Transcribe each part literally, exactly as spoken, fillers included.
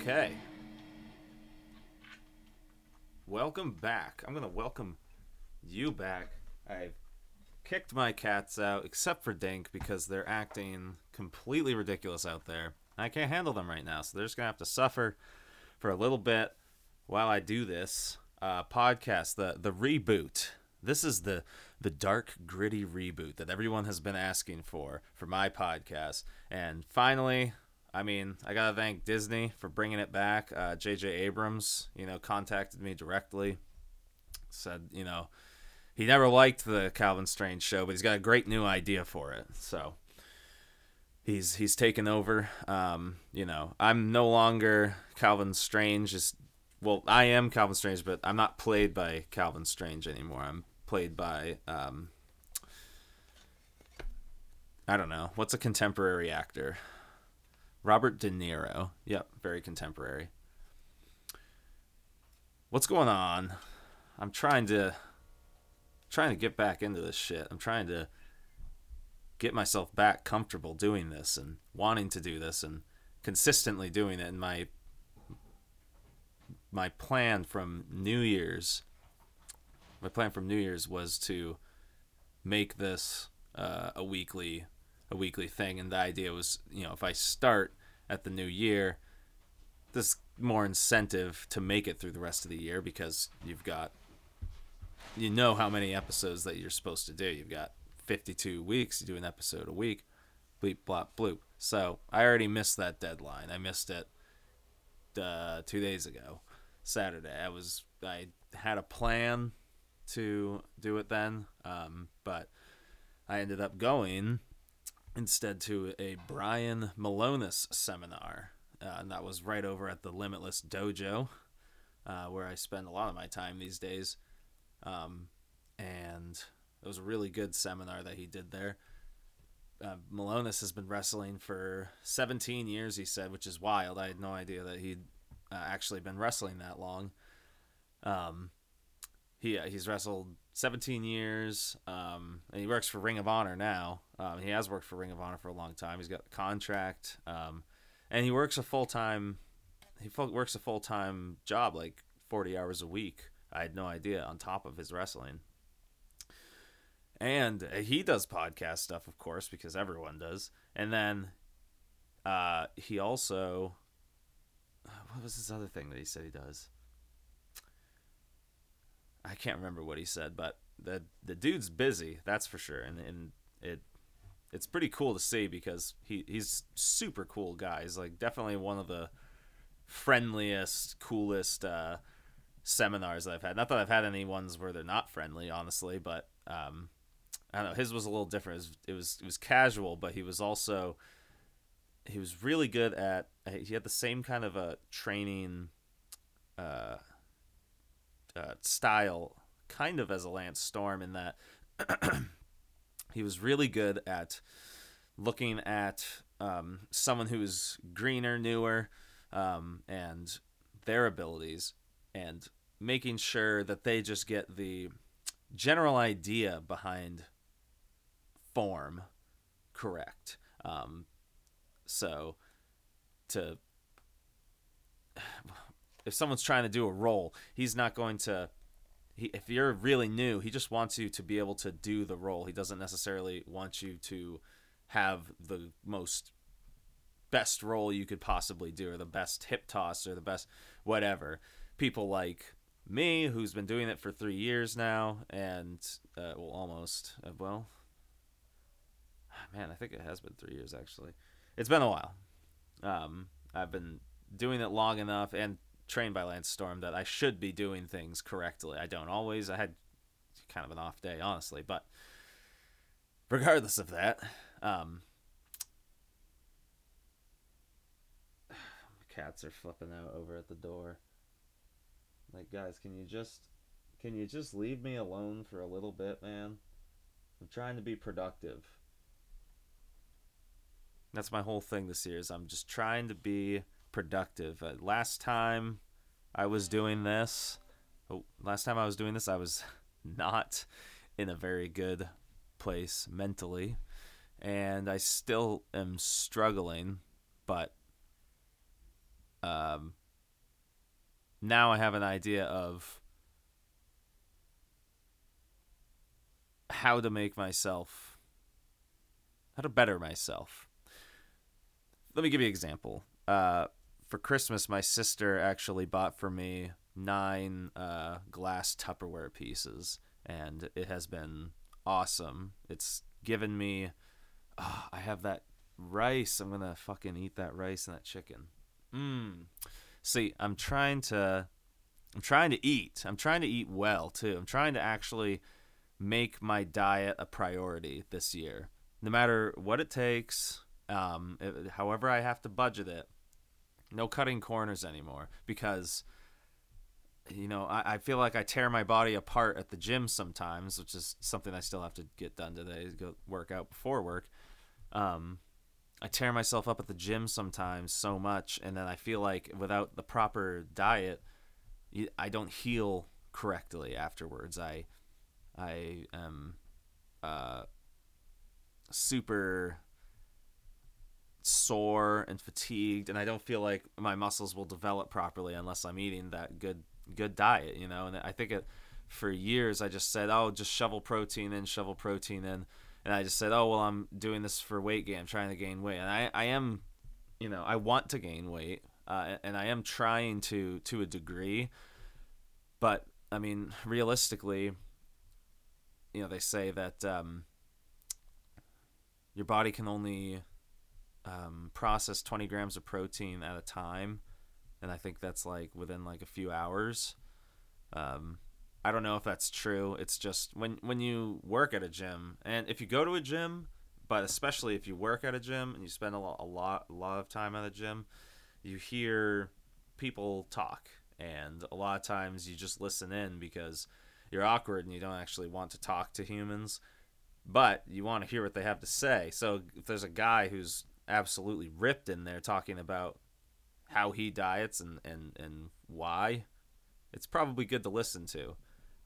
Okay. Welcome back. I'm going to welcome you back. I've kicked my cats out, except for Dink, because they're acting completely ridiculous out there. I can't handle them right now, so they're just going to have to suffer for a little bit while I do this uh, podcast, the the reboot. This is the, the dark, gritty reboot that everyone has been asking for, for my podcast. And finally, I mean, I got to thank Disney for bringing it back. Uh, J J Abrams, you know, contacted me directly, said, you know, he never liked the Kalvin Strange show, but he's got a great new idea for it. So he's he's taken over. Um, you know, I'm no longer Kalvin Strange. Just, well, I am Kalvin Strange, but I'm not played by Kalvin Strange anymore. I'm played by, um, I don't know, what's a contemporary actor? Robert De Niro. Yep, very contemporary. What's going on? I'm trying to trying to get back into this shit. I'm trying to get myself back comfortable doing this and wanting to do this and consistently doing it. And my my plan from New Year's my plan from New Year's was to make this uh, a weekly a weekly thing, and the idea was, you know, if I start at the new year, there's more incentive to make it through the rest of the year, because you've got, you know, how many episodes that you're supposed to do. You've got fifty-two weeks to do an episode a week, bleep blop bloop. So I already missed that deadline. I missed it uh, two days ago, Saturday. I was I had a plan to do it then, um, but I ended up going instead to a Brian Milonas seminar, uh, and that was right over at the Limitless Dojo, uh, where I spend a lot of my time these days, um, and it was a really good seminar that he did there. Uh, Milonas has been wrestling for seventeen years, he said, which is wild. I had no idea that he'd uh, actually been wrestling that long. Um, he uh, he's wrestled seventeen years, um, and he works for Ring of Honor now. Um, he has worked for Ring of Honor for a long time. He's got a contract, um, and he works a full time. He works a full time job, like forty hours a week. I had no idea. On top of his wrestling, and he does podcast stuff, of course, because everyone does. And then uh, he also, what was this other thing that he said he does? I can't remember what he said, but the the dude's busy, that's for sure, and and it it's pretty cool to see, because he he's super cool guy. He's like definitely one of the friendliest, coolest uh, seminars that I've had. Not that I've had any ones where they're not friendly, honestly, but um, I don't know. His was a little different. It was it was, it was casual, but he was also he was really good at. He had the same kind of a training. Uh, Uh, style kind of as a Lance Storm, in that he was really good at looking at um, someone who is greener, newer, um, and their abilities, and making sure that they just get the general idea behind form correct. Um, so to if someone's trying to do a role, he's not going to, he, if you're really new, he just wants you to be able to do the role. He doesn't necessarily want you to have the most best role you could possibly do, or the best hip toss, or the best whatever. People like me, who's been doing it for three years now, and, uh, well, almost, uh, well, man, I think it has been three years, actually. It's been a while. Um, I've been doing it long enough, and trained by Lance Storm, that I should be doing things correctly. I don't always. I had kind of an off day, honestly, but regardless of that, um, my cats are flipping out over at the door. Like, guys, can you just, can you just leave me alone for a little bit, man? I'm trying to be productive. That's my whole thing this year, is I'm just trying to be productive. Uh, last time I was doing this, oh, last time I was doing this, I was not in a very good place mentally, and I still am struggling, but Um, now I have an idea of how to make myself, how to better myself. Let me give you an example. Uh, for Christmas, my sister actually bought for me nine uh, glass Tupperware pieces, and it has been awesome. It's given me, oh, I have that rice. I'm going to fucking eat that rice and that chicken. Mmm. See, I'm trying to, I'm trying to eat. I'm trying to eat well, too. I'm trying to actually make my diet a priority this year. No matter what it takes, um, it, however I have to budget it, no cutting corners anymore, because, you know, I, I feel like I tear my body apart at the gym sometimes, which is something I still have to get done today, is go work out before work. Um, I tear myself up at the gym sometimes so much, and then I feel like without the proper diet, I don't heal correctly afterwards. I I am uh, super sore and fatigued, and I don't feel like my muscles will develop properly unless I'm eating that good good diet, you know. And I think it, for years I just said, oh, just shovel protein in, shovel protein in. And I just said, oh, well, I'm doing this for weight gain. I'm trying to gain weight. And I, I am, you know, I want to gain weight, uh, and I am trying to to a degree. But, I mean, realistically, you know, they say that um, your body can only um, process twenty grams of protein at a time. And I think that's, like, within, like, a few hours. Um I don't know if that's true. It's just when, when you work at a gym, and if you go to a gym, but especially if you work at a gym and you spend a lot, a lot, a lot of time at a gym, you hear people talk, and a lot of times you just listen in because you're awkward and you don't actually want to talk to humans, but you want to hear what they have to say. So if there's a guy who's absolutely ripped in there talking about how he diets and, and, and why, it's probably good to listen to.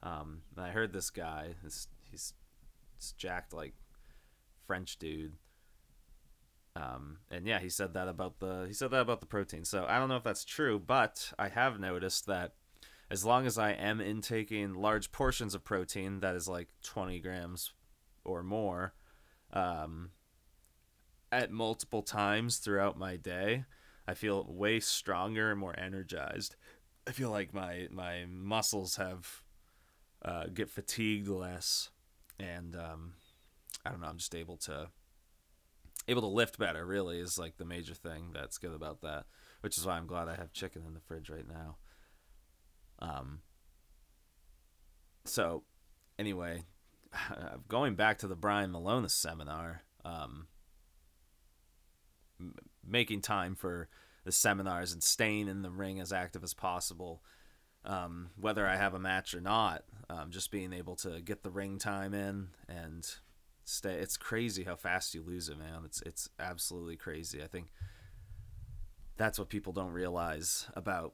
Um, and I heard this guy, he's, he's, he's jacked, like, French dude. Um, and yeah, he said that about the, he said that about the protein. So I don't know if that's true, but I have noticed that as long as I am intaking large portions of protein, that is like twenty grams or more, um, at multiple times throughout my day, I feel way stronger and more energized. I feel like my, my muscles have, Uh, get fatigued less, and um, I don't know. I'm just able to able to lift better. Really, is like the major thing that's good about that, which is why I'm glad I have chicken in the fridge right now. Um. So, anyway, going back to the Brian Milonas seminar, um, m- making time for the seminars and staying in the ring as active as possible. Um, whether I have a match or not, um, just being able to get the ring time in and stay. It's crazy how fast you lose it, man. It's it's absolutely crazy. I think that's what people don't realize about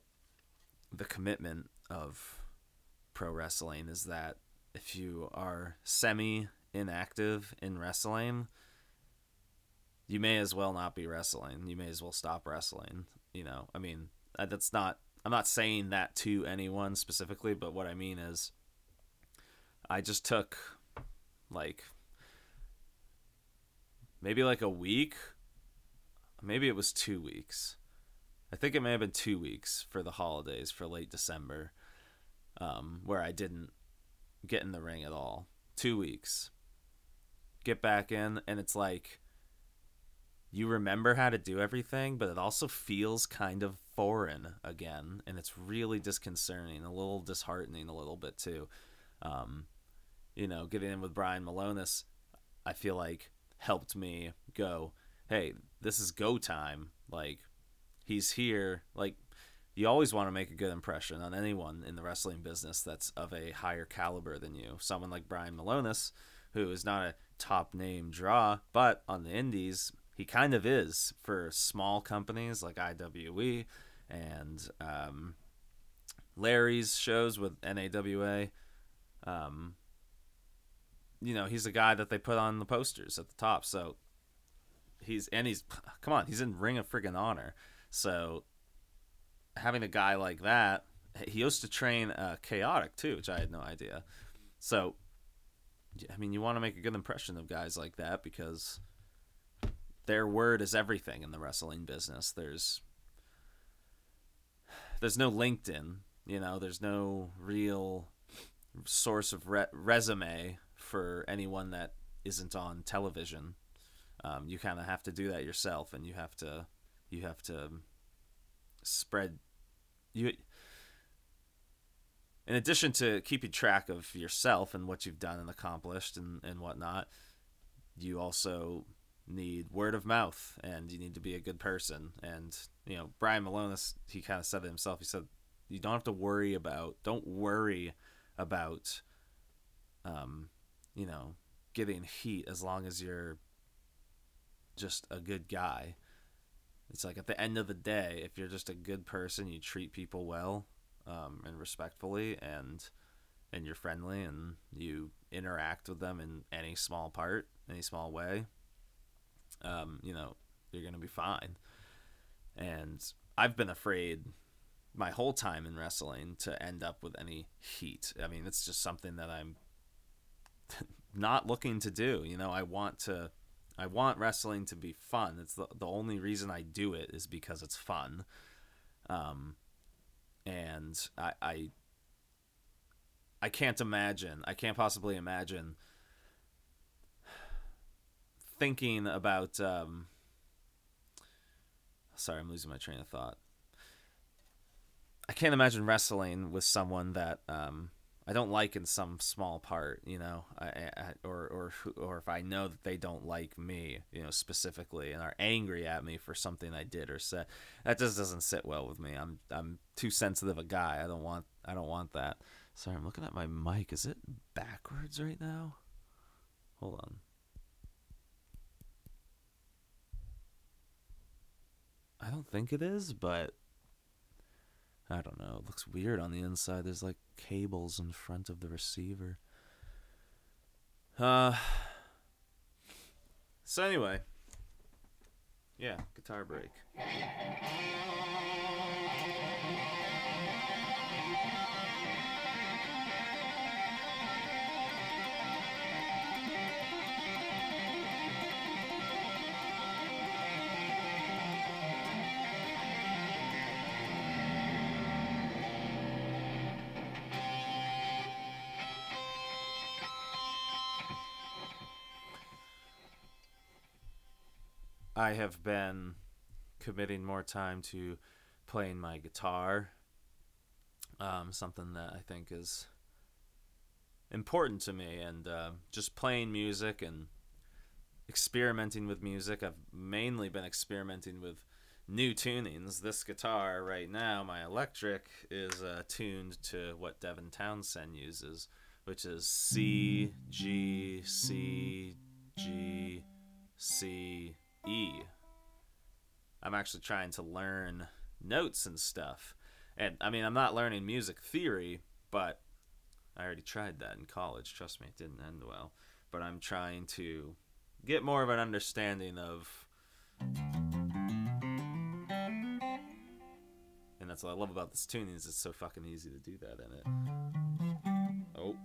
the commitment of pro wrestling, is that if you are semi-inactive in wrestling, you may as well not be wrestling. You may as well stop wrestling. You know, I mean, that's not... I'm not saying that to anyone specifically, but what I mean is I just took like maybe like a week. Maybe it was two weeks. I think it may have been two weeks for the holidays, for late December, um, where I didn't get in the ring at all. Two weeks. Get back in, and it's like you remember how to do everything, but it also feels kind of foreign again, and it's really disconcerting, a little disheartening a little bit too. Um you know, getting in with Brian Milonas, I feel like helped me go, hey, this is go time. Like, he's here. Like, you always want to make a good impression on anyone in the wrestling business that's of a higher caliber than you. Someone like Brian Milonas, who is not a top name draw, but on the indies he kind of is, for small companies like I W E and um, Larry's shows with N A W A. Um, you know, he's a guy that they put on the posters at the top. So he's, and he's, come on, he's in Ring of friggin' Honor. So having a guy like that, he used to train uh, Chaotic too, which I had no idea. So, I mean, you want to make a good impression of guys like that because their word is everything in the wrestling business. There's there's no LinkedIn, you know, there's no real source of re- resume for anyone that isn't on television. Um, you kind of have to do that yourself, and you have to you have to spread you. In addition to keeping track of yourself and what you've done and accomplished and, and whatnot, you also need word of mouth, and you need to be a good person. And, you know, Brian Milonas, he kind of said it himself. He said, you don't have to worry about, don't worry about, um, you know, getting heat as long as you're just a good guy. It's like at the end of the day, if you're just a good person, you treat people well. Um, and respectfully, and and you're friendly, and you interact with them in any small part, any small way, um, you know, you're going to be fine. And I've been afraid my whole time in wrestling to end up with any heat. I mean, it's just something that I'm not looking to do. You know, I want to, I want wrestling to be fun. It's the, the only reason I do it is because it's fun. Um, And I, I I can't imagine, I can't possibly imagine thinking about, um, sorry, I'm losing my train of thought. I can't imagine wrestling with someone that um, I don't like in some small part, you know, I, I, or, or, or if I know that they don't like me, you know, specifically, and are angry at me for something I did or said, that just doesn't sit well with me. I'm, I'm too sensitive a guy. I don't want, I don't want that. Sorry, I'm looking at my mic. Is it backwards right now? Hold on. I don't think it is, but I don't know. It looks weird on the inside. There's like cables in front of the receiver. Uh. So anyway. Yeah, guitar break. I have been committing more time to playing my guitar, um, something that I think is important to me, and uh, just playing music and experimenting with music. I've mainly been experimenting with new tunings. This guitar right now, my electric, is uh, tuned to what Devin Townsend uses, which is C, G, C, G, C, E. I'm actually trying to learn notes and stuff. And I mean, I'm not learning music theory, but I already tried that in college. Trust me, it didn't end well. But I'm trying to get more of an understanding of. And that's what I love about this tuning, is it's so fucking easy to do that in it. Oh.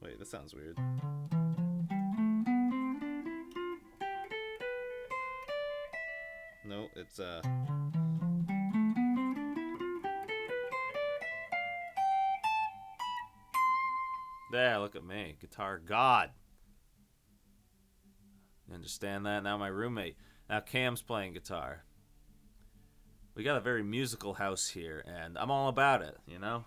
Wait, that sounds weird. No, it's uh there, look at me, guitar god. You understand that? Now my roommate. Now Cam's playing guitar. We got a very musical house here, and I'm all about it, you know?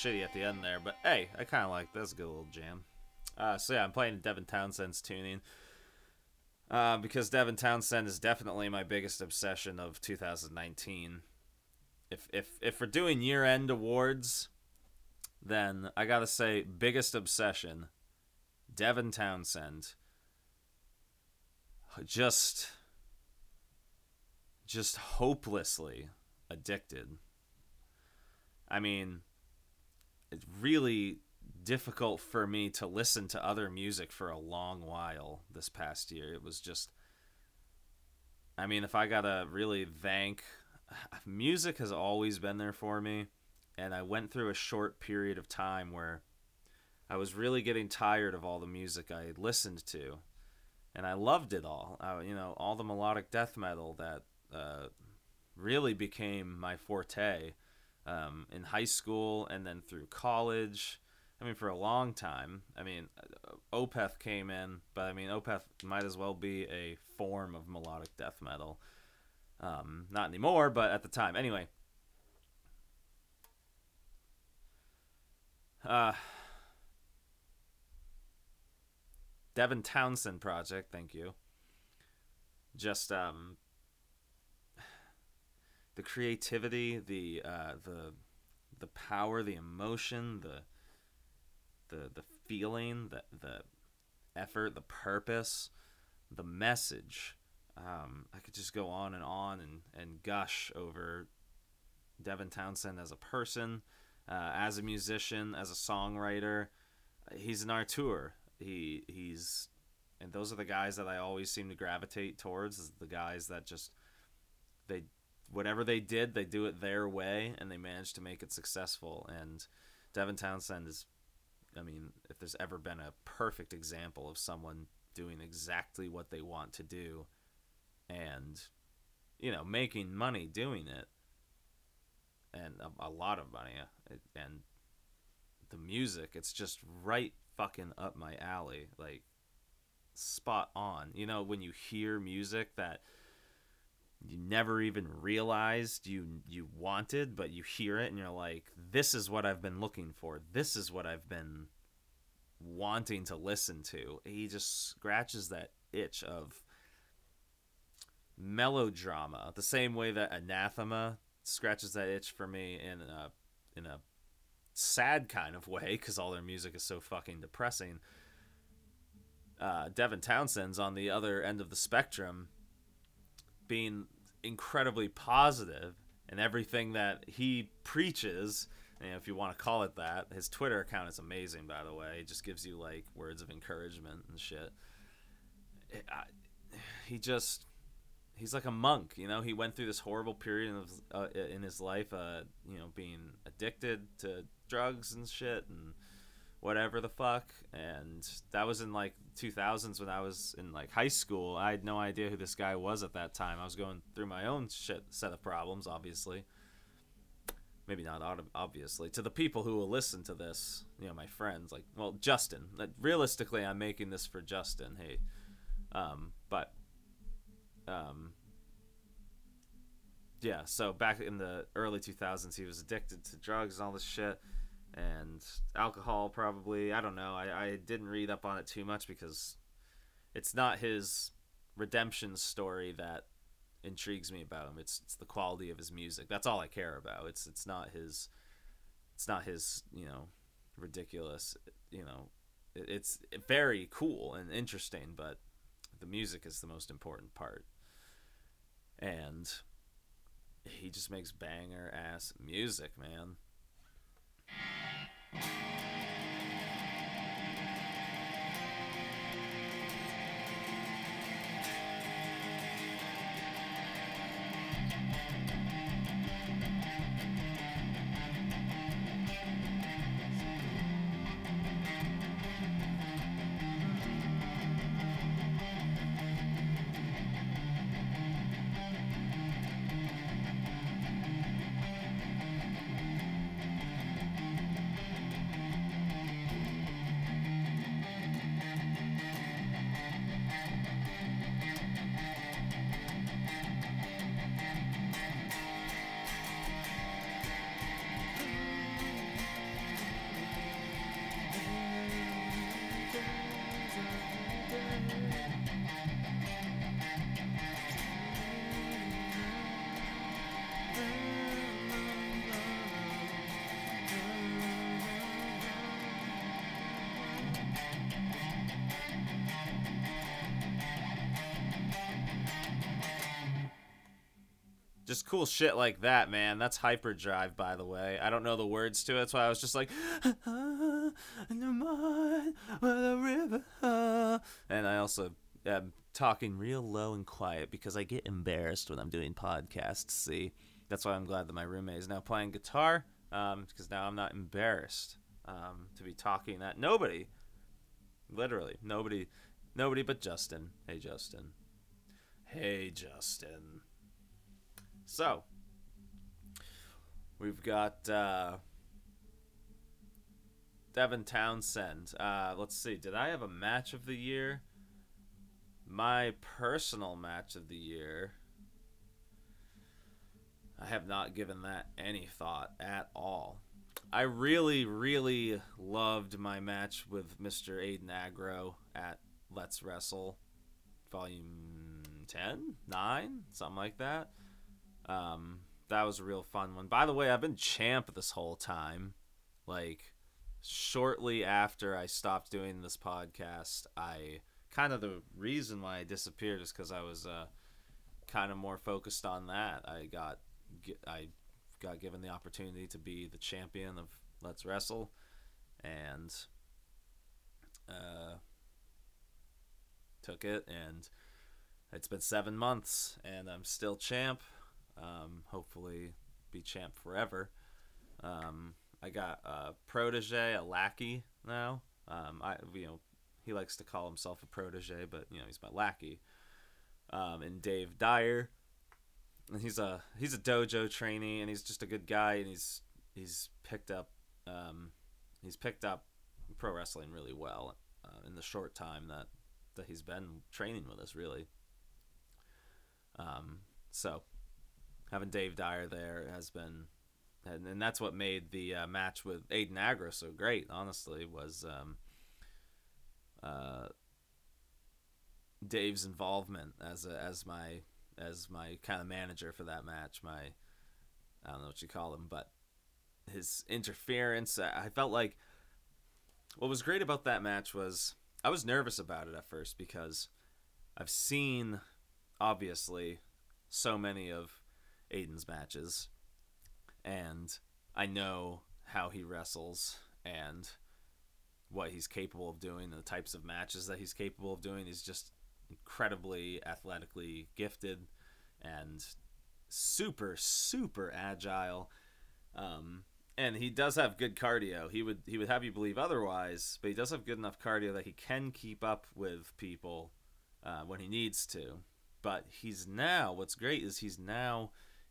shitty at the end there, but hey, I kind of like that's a good little jam. Uh, so yeah, I'm playing Devin Townsend's tuning uh, because Devin Townsend is definitely my biggest obsession of two thousand nineteen. If if if we're doing year end awards, then I gotta say biggest obsession, Devin Townsend. Just, just hopelessly addicted. I mean, it's really difficult for me to listen to other music for a long while this past year. It was just, I mean, if I gotta really thank, music has always been there for me, and I went through a short period of time where I was really getting tired of all the music I had listened to, and I loved it all. I, you know, all the melodic death metal that uh, really became my forte. Um, in high school and then through college. I mean, for a long time. I mean, Opeth came in, but I mean, Opeth might as well be a form of melodic death metal. Um, not anymore, but at the time. Anyway. Uh, Devin Townsend Project, thank you. Just, um... the creativity, the uh, the the power, the emotion, the the the feeling, the the effort, the purpose, the message. Um, I could just go on and on and, and gush over Devin Townsend as a person, uh, as a musician, as a songwriter. He's an artur. He he's and those are the guys that I always seem to gravitate towards. Is the guys that just they. Whatever they did, they do it their way, and they managed to make it successful. And Devin Townsend is, I mean, if there's ever been a perfect example of someone doing exactly what they want to do and, you know, making money doing it, and a, a lot of money, and the music, it's just right fucking up my alley, like spot on. You know, when you hear music that you never even realized you you wanted, but you hear it and you're like, this is what I've been looking for. This is what I've been wanting to listen to. He just scratches that itch of melodrama, the same way that Anathema scratches that itch for me in a, in a sad kind of way, because all their music is so fucking depressing. Uh, Devin Townsend's on the other end of the spectrum, being incredibly positive, and everything that he preaches, you know, if you want to call it that. His Twitter account is amazing, by the way. It just gives you like words of encouragement and shit. It, I, he just, he's like a monk, you know. He went through this horrible period in his, uh, in his life, uh, you know, being addicted to drugs and shit and whatever the fuck, and that was in like two thousands when I was in like high school. I had no idea who this guy was at that time. I was going through my own shit set of problems, obviously. Maybe not obviously to the people who will listen to this, you know, my friends, like, well, Justin, like, realistically I'm making this for Justin, hey. Um but um yeah, so back in the early two thousands he was addicted to drugs and all this shit and alcohol, probably. I don't know. I, I didn't read up on it too much because it's not his redemption story that intrigues me about him. It's it's the quality of his music. That's all I care about. It's it's not his it's not his, you know, ridiculous, you know, it, it's very cool and interesting, but the music is the most important part. And he just makes banger ass music, man. Just cool shit like that, man. That's Hyperdrive, by the way. I don't know the words to it, so I was just like, ah, mine, river, ah. And I also am talking real low and quiet because I get embarrassed when I'm doing podcasts. See, that's why I'm glad that my roommate is now playing guitar, um, because now I'm not embarrassed um, to be talking that nobody, literally nobody, nobody but Justin. Hey, Justin. Hey, Justin. So, we've got uh, Devin Townsend. Uh, let's see. Did I have a match of the year? My personal match of the year. I have not given that any thought at all. I really, really loved my match with Mister Aiden Aggro at Let's Wrestle. Volume ten? nine? Something like that. Um, that was a real fun one. By the way, I've been champ this whole time. Like, shortly after I stopped doing this podcast, I kind of the reason why I disappeared is because I was uh, kind of more focused on that. I got I got given the opportunity to be the champion of Let's Wrestle, and uh, took it. And it's been seven months, and I'm still champ. Um, hopefully be champ forever. Um, I got a protege, a lackey now. Um, I, you know, he likes to call himself a protege, but you know, he's my lackey. Um, and Dave Dyer, and he's a, he's a dojo trainee, and he's just a good guy. And he's, he's picked up, um, he's picked up pro wrestling really well, uh, in the short time that, that he's been training with us, really. Um, so, having Dave Dyer there has been, and, and that's what made the uh, match with Aiden Aggro so great, honestly, was um, uh, Dave's involvement as a, as my as my kind of manager for that match. My, I don't know what you call him, but his interference. I, I felt like what was great about that match was I was nervous about it at first because I've seen, obviously, so many of Aiden's matches, and I know how he wrestles and what he's capable of doing, the types of matches that he's capable of doing. He's just incredibly athletically gifted and super super agile, um and he does have good cardio. He would he would have you believe otherwise, but he does have good enough cardio that he can keep up with people uh when he needs to. But he's now, what's great is he's now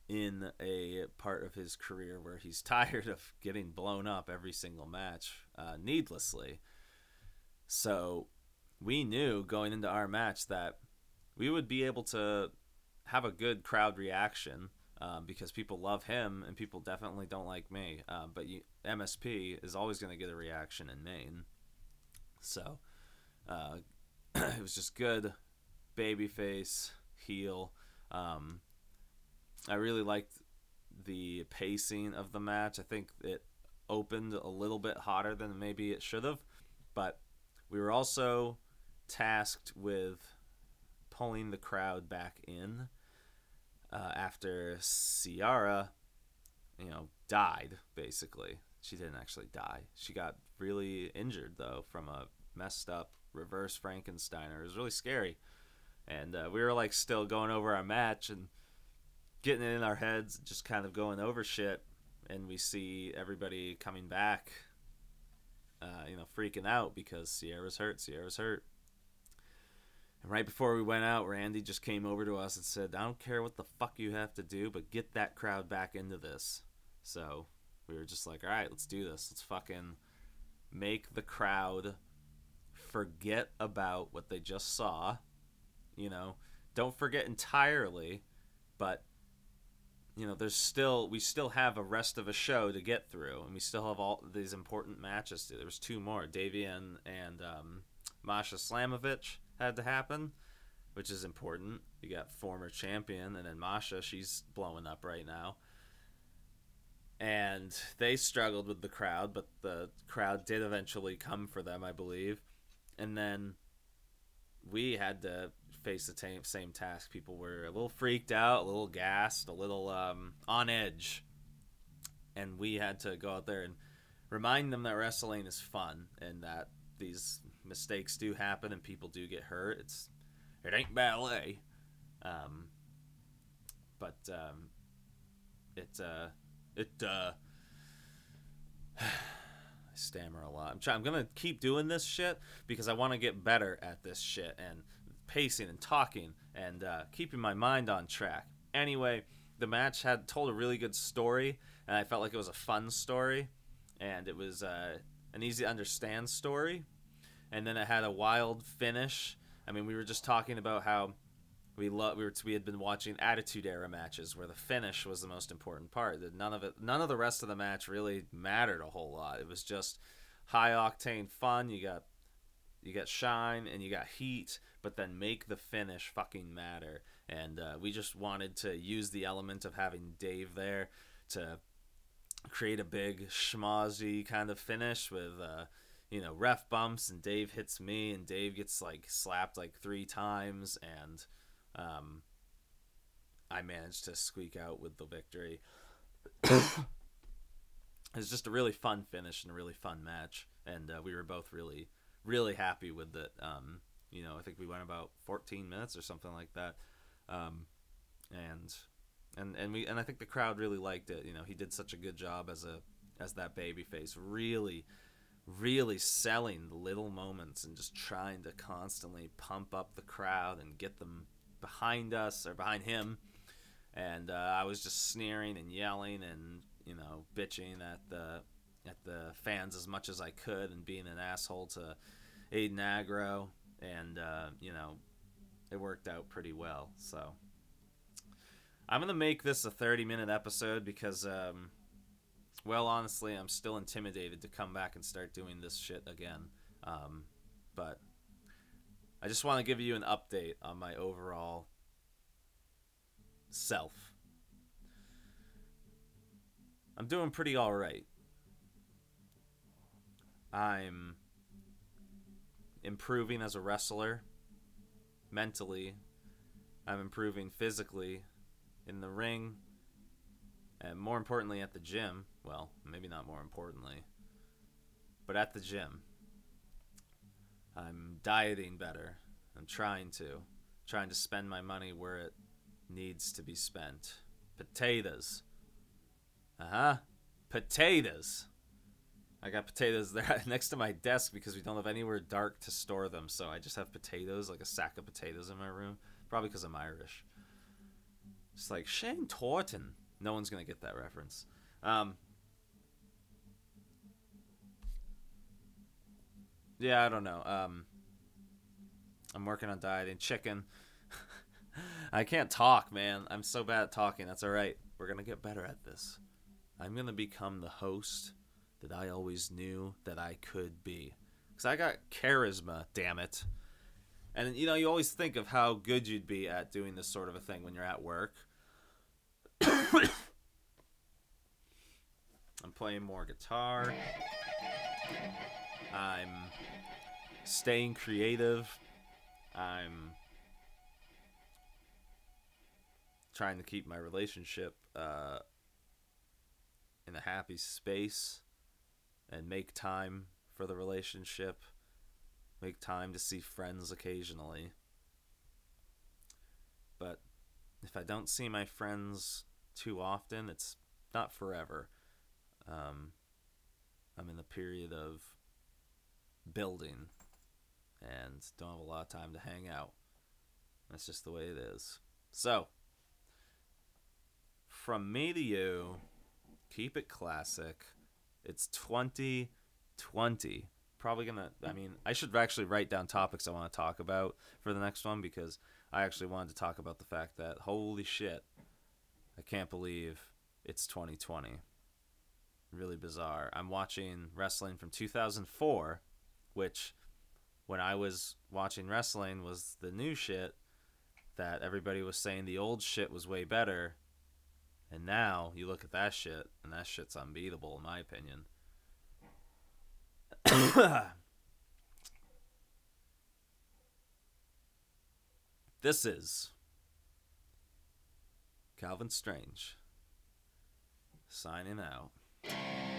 in a part of his career where he's tired of getting blown up every single match uh, needlessly. So we knew going into our match that we would be able to have a good crowd reaction um, because people love him and people definitely don't like me. Uh, but you, M S P is always going to get a reaction in Maine. So uh, it was just good babyface, heel. Um, I really liked the pacing of the match. I think it opened a little bit hotter than maybe it should have, but we were also tasked with pulling the crowd back in uh, after Ciara, you know, died, basically. She didn't actually die. She got really injured, though, from a messed up reverse Frankensteiner. It was really scary. And uh, we were, like, still going over our match and getting it in our heads, just kind of going over shit, and we see everybody coming back, uh, you know, freaking out because Ciara's hurt, Ciara's hurt. And right before we went out, Randy just came over to us and said, I don't care what the fuck you have to do, but get that crowd back into this. So we were just like, all right, let's do this. Let's fucking make the crowd forget about what they just saw. You know, don't forget entirely, but, you know, there's still, we still have a rest of a show to get through, and we still have all these important matches. There was two more, Davian and um, Masha Slamovich had to happen, which is important. You got former champion, and then Masha, she's blowing up right now. And they struggled with the crowd, but the crowd did eventually come for them, I believe. And then we had to face the t- same task. People were a little freaked out, a little gassed, a little um, on edge. And we had to go out there and remind them that wrestling is fun and that these mistakes do happen and people do get hurt. It's It ain't ballet. Um, but um, it... Uh, It, uh, I stammer a lot. I'm trying, I'm going to keep doing this shit because I want to get better at this shit and pacing and talking and uh, keeping my mind on track. Anyway, the match had told a really good story, and I felt like it was a fun story, and it was uh, an easy to understand story. And then it had a wild finish. I mean, we were just talking about how We lo- we, were t- we had been watching Attitude Era matches where the finish was the most important part. None of it, none of the rest of the match really mattered a whole lot. It was just high octane fun. You got, you got shine and you got heat, but then make the finish fucking matter. And uh, we just wanted to use the element of having Dave there to create a big schmozzy kind of finish with. Uh, You know, ref bumps and Dave hits me and Dave gets like slapped like three times and. Um, I managed to squeak out with the victory. It was just a really fun finish and a really fun match, and uh, we were both really, really happy with it. Um, you know, I think we went about fourteen minutes or something like that, um, and and and we and I think the crowd really liked it. You know, he did such a good job as a as that babyface, really, really selling the little moments and just trying to constantly pump up the crowd and get them behind us or behind him. And uh, I was just sneering and yelling and, you know, bitching at the at the fans as much as I could and being an asshole to Aiden Aggro. And, uh, you know, it worked out pretty well. So I'm going to make this a thirty-minute episode because... Um, Well, honestly, I'm still intimidated to come back and start doing this shit again. Um, but I just want to give you an update on my overall self. I'm doing pretty all right. I'm improving as a wrestler, mentally. I'm improving physically in the ring. And more importantly, at the gym. Well, maybe not more importantly, but at the gym. I'm dieting better. I'm trying to. Trying to spend my money where it needs to be spent. Potatoes. Uh-huh. Potatoes. I got potatoes there next to my desk because we don't have anywhere dark to store them. So I just have potatoes, like a sack of potatoes in my room. Probably because I'm Irish. It's like, Shane Torton. No one's going to get that reference. Um, yeah, I don't know. Um, I'm working on dieting. Chicken. I can't talk, man. I'm so bad at talking. That's all right. We're going to get better at this. I'm going to become the host that I always knew that I could be. Because I got charisma, damn it. And, you know, you always think of how good you'd be at doing this sort of a thing when you're at work. I'm playing more guitar. I'm staying creative. I'm trying to keep my relationship uh, in a happy space and make time for the relationship. Make time to see friends occasionally. But if I don't see my friends too often, it's not forever. Um, I'm in the period of building and don't have a lot of time to hang out. That's just the way it is. So, from me to you, keep it classic. It's twenty twenty. Probably gonna, I mean, I should actually write down topics I want to talk about for the next one because I actually wanted to talk about the fact that, holy shit, I can't believe it's twenty twenty. Really bizarre. I'm watching wrestling from two thousand four, which when I was watching wrestling was the new shit that everybody was saying the old shit was way better. And now you look at that shit, and that shit's unbeatable, in my opinion. This is Kalvin Strange signing out.